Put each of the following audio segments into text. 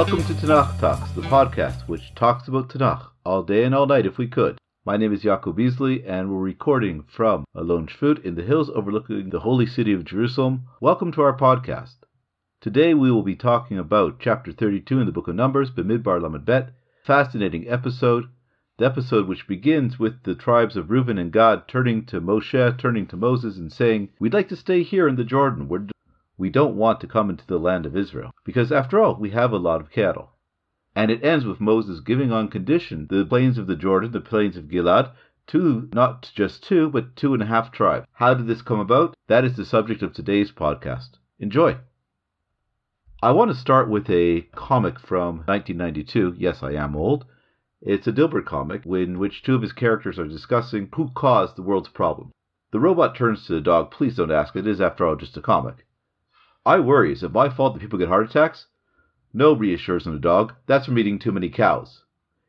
Welcome to Tanakh Talks, the podcast which talks about Tanakh all day and all night if we could. My name is Yaakov Beasley, and we're recording from Alon Shfut in the hills overlooking the holy city of Jerusalem. Welcome to our podcast. Today we will be talking about chapter 32 in the book of Numbers, B'midbar Lamed Bet. Fascinating episode. The episode which begins with the tribes of Reuben and Gad turning to Moses and saying, "We'd like to stay here in the Jordan. We don't want to come into the land of Israel, because after all, we have a lot of cattle." And it ends with Moses giving on condition the plains of the Jordan, the plains of Gilead, to not just two, but 2.5 tribes. How did this come about? That is the subject of today's podcast. Enjoy. I want to start with a comic from 1992, yes, I am old. It's a Dilbert comic in which two of his characters are discussing who caused the world's problem. The robot turns to the dog, "Please don't ask, it is after all just a comic." "I worry, is it my fault that people get heart attacks?" "No," reassures him the dog, "that's from eating too many cows."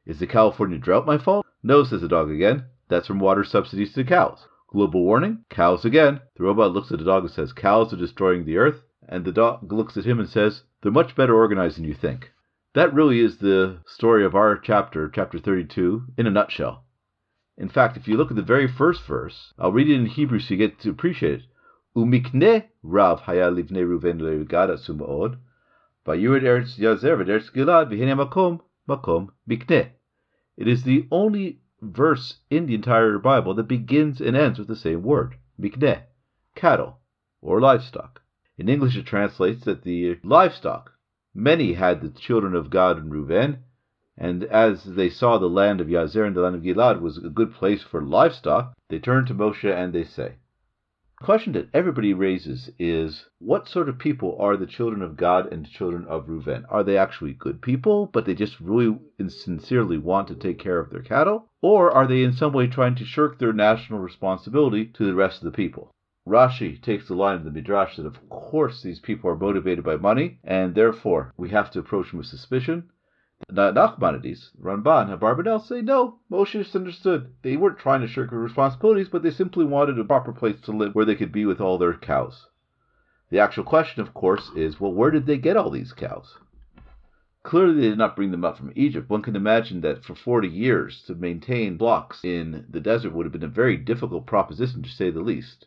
"Is the California drought my fault?" "No," says the dog again, "that's from water subsidies to the cows." "Global warming?" "Cows again." The robot looks at the dog and says, "Cows are destroying the earth." And the dog looks at him and says, "They're much better organized than you think." That really is the story of our chapter, chapter 32, in a nutshell. In fact, if you look at the very first verse, I'll read it in Hebrew so you get to appreciate it. Umikne Rav Haya Livne Ruven Le'Gad Atzum Od, Vayirid Eretz Yazer V'Eretz Gilad V'Hine Makom Makom Mikne. It is the only verse in the entire Bible that begins and ends with the same word, Mikne, cattle or livestock. In English, it translates that the livestock many had the children of Gad and Reuben, and as they saw the land of Yazer and the land of Gilead was a good place for livestock, they turned to Moshe and they say. The question that everybody raises is, what sort of people are the children of God and the children of Reuben? Are they actually good people, but they just really and sincerely want to take care of their cattle? Or are they in some way trying to shirk their national responsibility to the rest of the people? Rashi takes the line of the Midrash that of course these people are motivated by money, and therefore we have to approach them with suspicion. The Nachmanides, Ramban, and Barbanel say no, Moshe misunderstood. They weren't trying to shirk their responsibilities, but they simply wanted a proper place to live where they could be with all their cows. The actual question, of course, is, well, where did they get all these cows? Clearly they did not bring them up from Egypt. One can imagine that for 40 years to maintain flocks in the desert would have been a very difficult proposition, to say the least.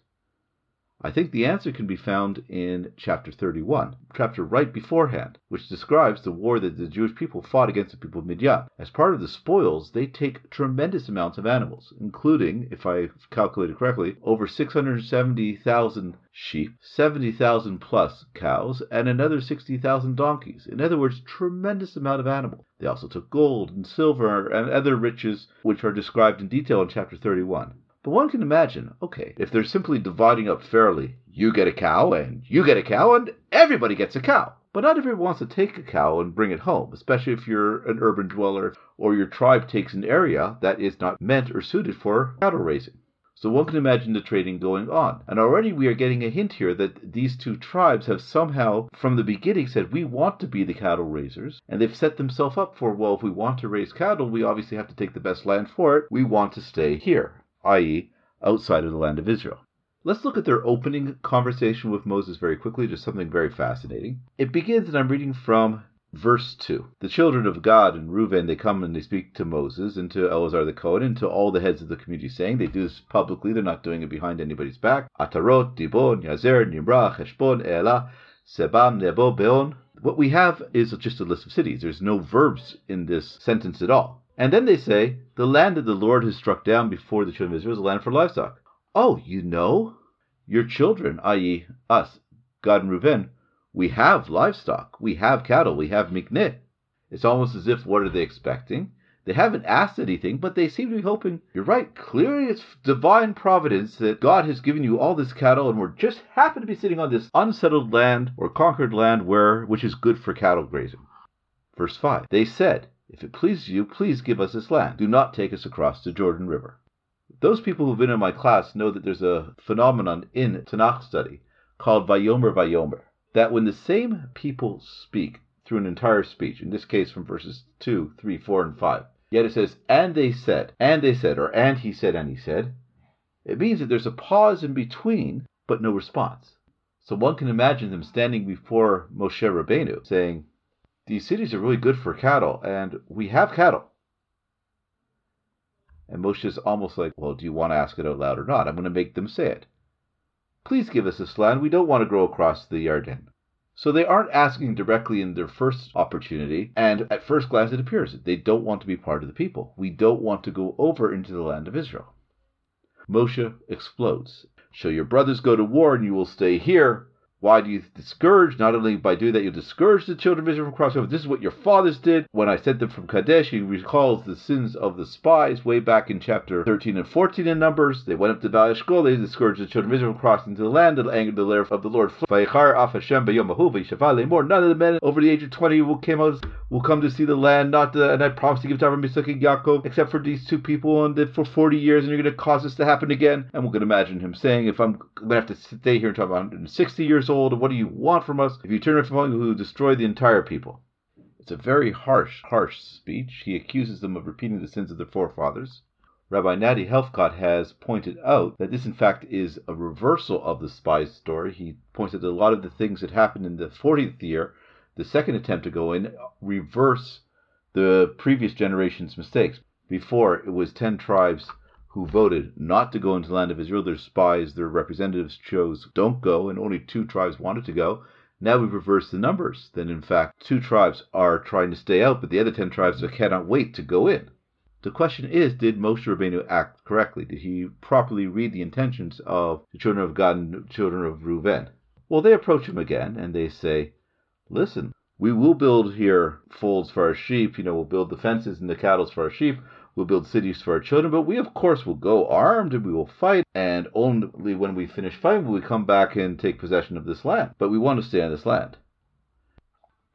I think the answer can be found in chapter 31, chapter right beforehand, which describes the war that the Jewish people fought against the people of Midyat. As part of the spoils, they take tremendous amounts of animals, including, if I calculated correctly, over 670,000 sheep, 70,000 plus cows, and another 60,000 donkeys. In other words, tremendous amount of animals. They also took gold and silver and other riches, which are described in detail in chapter 31. But one can imagine, okay, if they're simply dividing up fairly, you get a cow, and you get a cow, and everybody gets a cow. But not everyone wants to take a cow and bring it home, especially if you're an urban dweller or your tribe takes an area that is not meant or suited for cattle raising. So one can imagine the trading going on. And already we are getting a hint here that these two tribes have somehow, from the beginning, said, we want to be the cattle raisers. And they've set themselves up for, well, if we want to raise cattle, we obviously have to take the best land for it. We want to stay here, i.e., outside of the land of Israel. Let's look at their opening conversation with Moses very quickly. There's something very fascinating. It begins, and I'm reading from verse 2. The children of Gad and Reuben, they come and they speak to Moses and to Eleazar the Cohen and to all the heads of the community, saying they do this publicly. They're not doing it behind anybody's back. Atarot, Dibon, Yazer, Nimrah, Heshbon, Elah, Sebam, Debo beon. What we have is just a list of cities. There's no verbs in this sentence at all. And then they say, the land that the Lord has struck down before the children of Israel is a land for livestock. Oh, you know, your children, i.e. us, Gad and Reuben, we have livestock, we have cattle, we have mikneh. It's almost as if, what are they expecting? They haven't asked anything, but they seem to be hoping, you're right, clearly it's divine providence that God has given you all this cattle and we're just happen to be sitting on this unsettled land or conquered land which is good for cattle grazing. Verse 5, they said, if it pleases you, please give us this land. Do not take us across the Jordan River. Those people who've been in my class know that there's a phenomenon in Tanakh study called Vayomer, Vayomer. That when the same people speak through an entire speech, in this case from verses 2, 3, 4, and 5, yet it says, and they said, or and he said, it means that there's a pause in between, but no response. So one can imagine them standing before Moshe Rabbeinu saying, these cities are really good for cattle, and we have cattle. And Moshe is almost like, well, do you want to ask it out loud or not? I'm going to make them say it. Please give us this land. We don't want to grow across the Yardin. So they aren't asking directly in their first opportunity, and at first glance it appears they don't want to be part of the people. We don't want to go over into the land of Israel. Moshe explodes. Shall your brothers go to war and you will stay here? Why do you discourage? Not only by doing that, you'll discourage the children of Israel from crossing over. This is what your fathers did when I sent them from Kadesh. He recalls the sins of the spies way back in chapter 13 and 14 in Numbers. They went up to Eshkol. They discouraged the children of Israel from crossing to the land, and angered the lair of the Lord. None of the men over the age of 20 who came out will come to see the land, and I promise to give to Avraham, Yitzchak, and Yaakov, except for these two people, and for 40 years, and you're going to cause this to happen again. And we can imagine him saying, if I'm going to have to stay here until I'm 160 years old, what do you want from us? If you turn it from who destroyed the entire people. It's a very harsh speech. He accuses them of repeating the sins of their forefathers. Rabbi Natty Helfgot has pointed out that this, in fact, is a reversal of the spies' story. He points out that a lot of the things that happened in the 40th year, the second attempt to go in, reverse the previous generation's mistakes. Before, it was 10 tribes who voted not to go into the land of Israel. Their spies, their representatives chose don't go, and only 2 tribes wanted to go. Now we've reversed the numbers. Then, in fact, 2 tribes are trying to stay out, but the other 10 tribes cannot wait to go in. The question is, did Moshe Rabbeinu act correctly? Did he properly read the intentions of the children of Gad and children of Reuben? Well, they approach him again, and they say, listen, we will build here folds for our sheep, we'll build the fences and the cattle for our sheep, we'll build cities for our children, but we, of course, will go armed and we will fight. And only when we finish fighting will we come back and take possession of this land. But we want to stay on this land.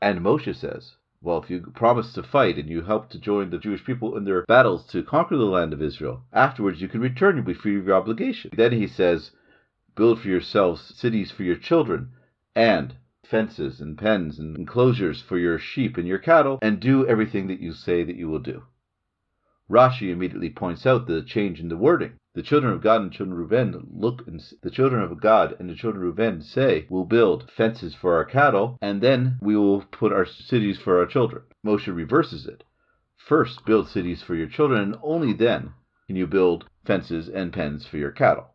And Moshe says, well, if you promise to fight and you help to join the Jewish people in their battles to conquer the land of Israel, afterwards you can return, you'll be free of your obligation. Then he says, build for yourselves cities for your children and fences and pens and enclosures for your sheep and your cattle, and do everything that you say that you will do. Rashi immediately points out the change in the wording. The children of God and children of Reuben look, and the children of God and the children of Reuben say, we'll build fences for our cattle, and then we will put our cities for our children. Moshe reverses it. First, build cities for your children, and only then can you build fences and pens for your cattle.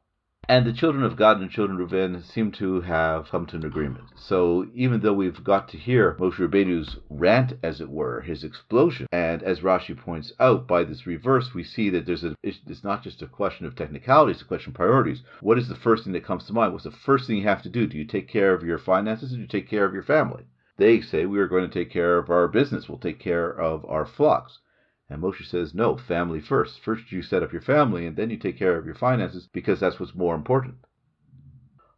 And the children of God and children of Reuben seem to have come to an agreement. So even though we've got to hear Moshe Rabbeinu's rant, as it were, his explosion, and as Rashi points out, by this reverse, we see that it's not just a question of technicality, it's a question of priorities. What is the first thing that comes to mind? What's the first thing you have to do? Do you take care of your finances, or do you take care of your family? They say, we are going to take care of our business, we'll take care of our flocks. And Moshe says, no, family first. First you set up your family, and then you take care of your finances, because that's what's more important.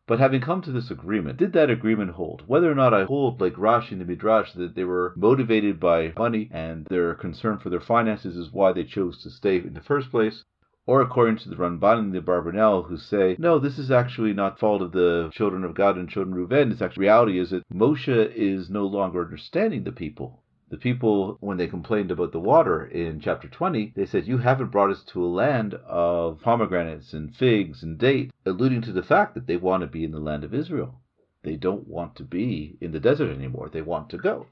But having come to this agreement, did that agreement hold? Whether or not I hold, like Rashi in the Midrash, that they were motivated by money, and their concern for their finances is why they chose to stay in the first place, or according to the Ramban and the Barbanel, who say, no, this is actually not fault of the children of God and children of Reuben. It's actually, reality is that Moshe is no longer understanding the people. The people, when they complained about the water in chapter 20, they said, you haven't brought us to a land of pomegranates and figs and dates, alluding to the fact that they want to be in the land of Israel. They don't want to be in the desert anymore. They want to go.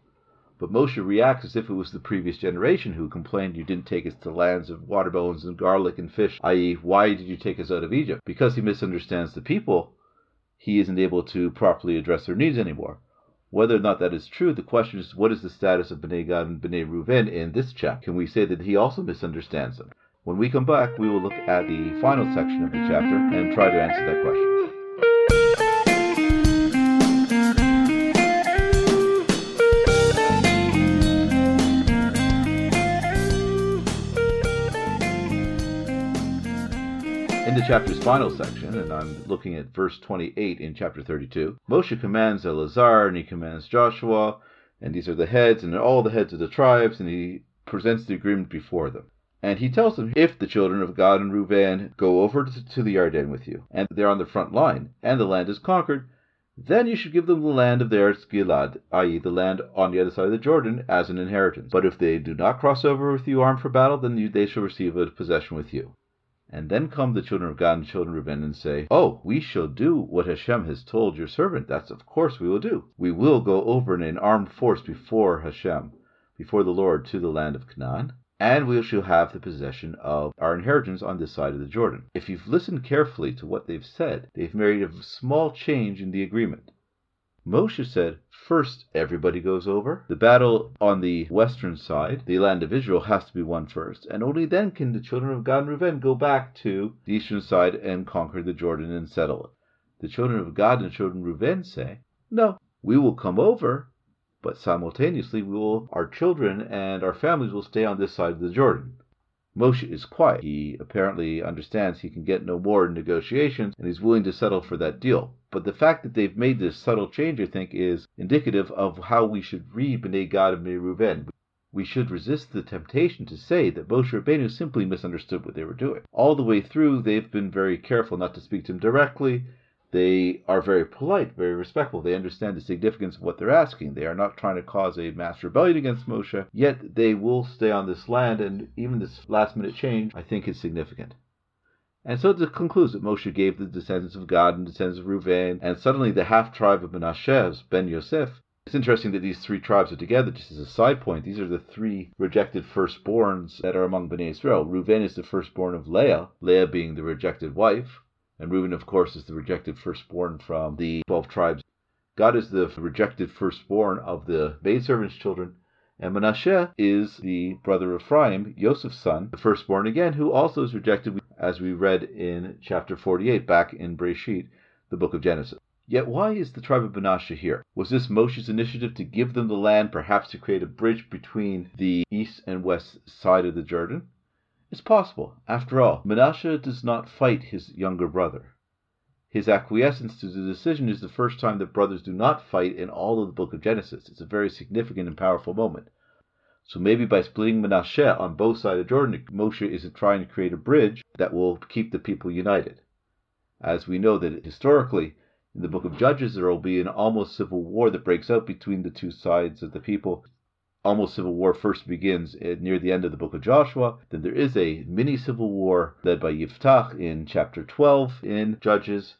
But Moshe reacts as if it was the previous generation who complained, you didn't take us to lands of watermelons and garlic and fish, i.e., why did you take us out of Egypt? Because he misunderstands the people, he isn't able to properly address their needs anymore. Whether or not that is true, the question is, what is the status of B'nai Gad and B'nai Reuben in this chapter? Can we say that he also misunderstands them? When we come back, we will look at the final section of the chapter and try to answer that question. In the chapter's final section, and I'm looking at verse 28 in chapter 32, Moshe commands Eleazar, and he commands Joshua, and these are the heads, and all the heads of the tribes, and he presents the agreement before them. And he tells them, if the children of Gad and Reuben go over to the Yardin with you, and they're on the front line, and the land is conquered, then you should give them the land of their Gilead, i.e. the land on the other side of the Jordan, as an inheritance. But if they do not cross over with you armed for battle, then they shall receive a possession with you. And then come the children of God and children of Reuben and say, oh, we shall do what Hashem has told your servant. That's of course we will do. We will go over in an armed force before Hashem, before the Lord, to the land of Canaan, and we shall have the possession of our inheritance on this side of the Jordan. If you've listened carefully to what they've said, they've made a small change in the agreement. Moshe said, first everybody goes over. The battle on the western side, the land of Israel, has to be won first, and only then can the children of Gad and Reuben go back to the eastern side and conquer the Jordan and settle it. The children of Gad and children of Reuben say, no, we will come over, but simultaneously our children and our families will stay on this side of the Jordan. Moshe is quiet. He apparently understands he can get no more in negotiations, and he's willing to settle for that deal. But the fact that they've made this subtle change, I think, is indicative of how we should read B'nai Gad and B'nai Reuben. We should resist the temptation to say that Moshe Rabbeinu simply misunderstood what they were doing. All the way through, they've been very careful not to speak to him directly. They are very polite, very respectful. They understand the significance of what they're asking. They are not trying to cause a mass rebellion against Moshe, yet they will stay on this land, and even this last-minute change, I think, is significant. And so it concludes that Moshe gave the descendants of Gad and descendants of Reuben, and suddenly the half-tribe of Menasseh, Ben Yosef. It's interesting that these three tribes are together. Just as a side point, these are the three rejected firstborns that are among Bnei Israel. Reuben is the firstborn of Leah, Leah being the rejected wife. And Reuben, of course, is the rejected firstborn from the 12 tribes. Gad is the rejected firstborn of the maidservants' children. And Menasseh is the brother of Ephraim, Yosef's son, the firstborn again, who also is rejected, as we read in chapter 48, back in Bereshit, the book of Genesis. Yet why is the tribe of Menasseh here? Was this Moshe's initiative to give them the land, perhaps to create a bridge between the east and west side of the Jordan? It's possible. After all, Menasseh does not fight his younger brother. His acquiescence to the decision is the first time that brothers do not fight in all of the book of Genesis. It's a very significant and powerful moment. So maybe by splitting Menasseh on both sides of Jordan, Moshe is trying to create a bridge that will keep the people united. As we know that historically, in the book of Judges, there will be an almost civil war that breaks out between the two sides of the people. Almost civil war first begins near the end of the book of Joshua. Then there is a mini civil war led by Yiftach in chapter 12 in Judges.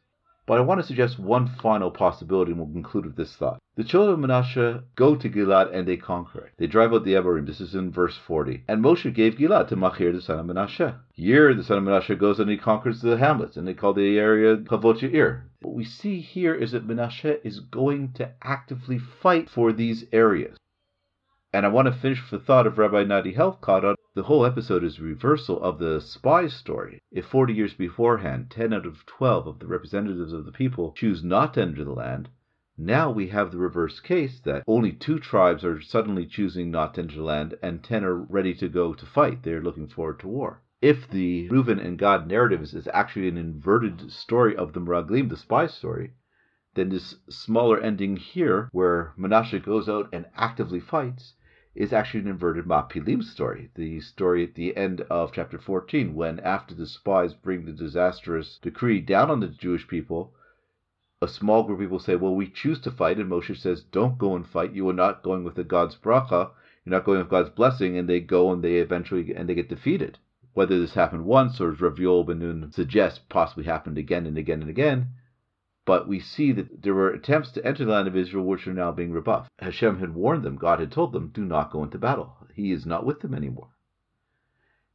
But I want to suggest one final possibility, and we'll conclude with this thought. The children of Menasseh go to Gilead and they conquer it. They drive out the Amorim. This is in verse 40. And Moshe gave Gilead to Machir, the son of Menasseh. Here, the son of Menasseh goes and he conquers the hamlets, and they call the area Havot Yair. What we see here is that Menasseh is going to actively fight for these areas. And I want to finish with the thought of Rabbi Natty Helfgot. The whole episode is a reversal of the spy story. If 40 years beforehand, 10 out of 12 of the representatives of the people choose not to enter the land, now we have the reverse case that only 2 tribes are suddenly choosing not to enter the land, and 10 are ready to go to fight. They're looking forward to war. If the Reuben and Gad narratives is actually an inverted story of the Meraglim, the spy story, then this smaller ending here, where Menasseh goes out and actively fights, is actually an inverted Mapilim story, the story at the end of chapter 14, when after the spies bring the disastrous decree down on the Jewish people, a small group of people say, well, we choose to fight, and Moshe says, don't go and fight, you are not going with the God's bracha, you're not going with God's blessing, and they go and they eventually get defeated. Whether this happened once, or as Rav Yoel Ben Nun suggests, possibly happened again and again and again, but we see that there were attempts to enter the land of Israel which are now being rebuffed. Hashem had warned them, God had told them, do not go into battle. He is not with them anymore.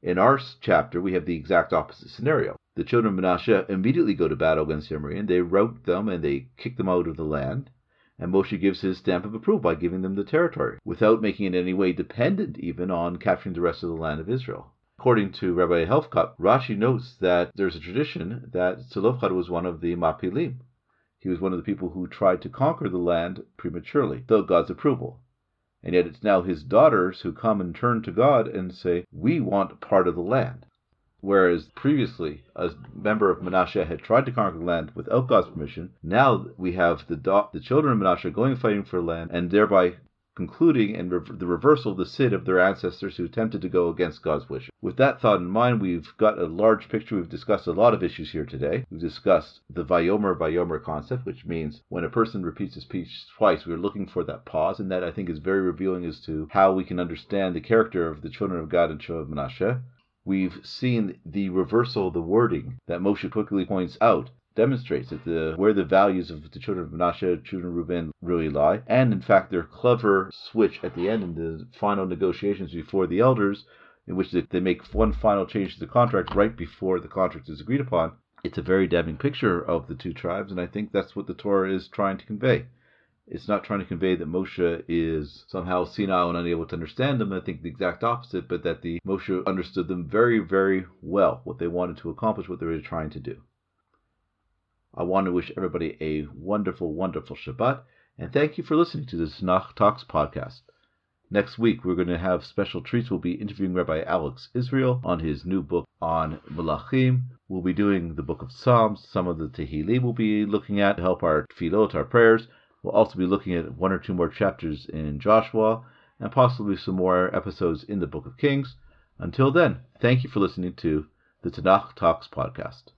In our chapter, we have the exact opposite scenario. The children of Menasseh immediately go to battle against the Amorim. They rout them and they kick them out of the land. And Moshe gives his stamp of approval by giving them the territory, without making it in any way dependent even on capturing the rest of the land of Israel. According to Rabbi Helfgot, Rashi notes that there's a tradition that Tzlofchad was one of the Mapilim. He was one of the people who tried to conquer the land prematurely, without God's approval. And yet it's now his daughters who come and turn to God and say, we want part of the land. Whereas previously, a member of Menasseh had tried to conquer the land without God's permission, now we have the children of Menasseh going and fighting for land, and thereby concluding and the reversal of the sin of their ancestors who attempted to go against God's wish. With that thought in mind, we've got a large picture. We've discussed a lot of issues here today. We've discussed the Vayomer concept, which means when a person repeats a speech twice, we're looking for that pause, and that, I think, is very revealing as to how we can understand the character of the children of God and children of Menasseh. we've seen the reversal of the wording that Moshe quickly points out demonstrates that where the values of the children of Menasseh, children of Reuben really lie, and in fact their clever switch at the end in the final negotiations before the elders, in which they make one final change to the contract right before the contract is agreed upon. It's a very damning picture of the two tribes, and I think that's what the Torah is trying to convey. It's not trying to convey that Moshe is somehow senile and unable to understand them. I think the exact opposite, but that the Moshe understood them very, very well, what they wanted to accomplish, what they were trying to do. I want to wish everybody a wonderful, wonderful Shabbat, and thank you for listening to this Tanakh Talks podcast. Next week, we're going to have special treats. We'll be interviewing Rabbi Alex Israel on his new book on Malachim. We'll be doing the Book of Psalms. Some of the Tehillim we'll be looking at to help our tefillot, our prayers. We'll also be looking at one or two more chapters in Joshua and possibly some more episodes in the Book of Kings. Until then, thank you for listening to the Tanakh Talks podcast.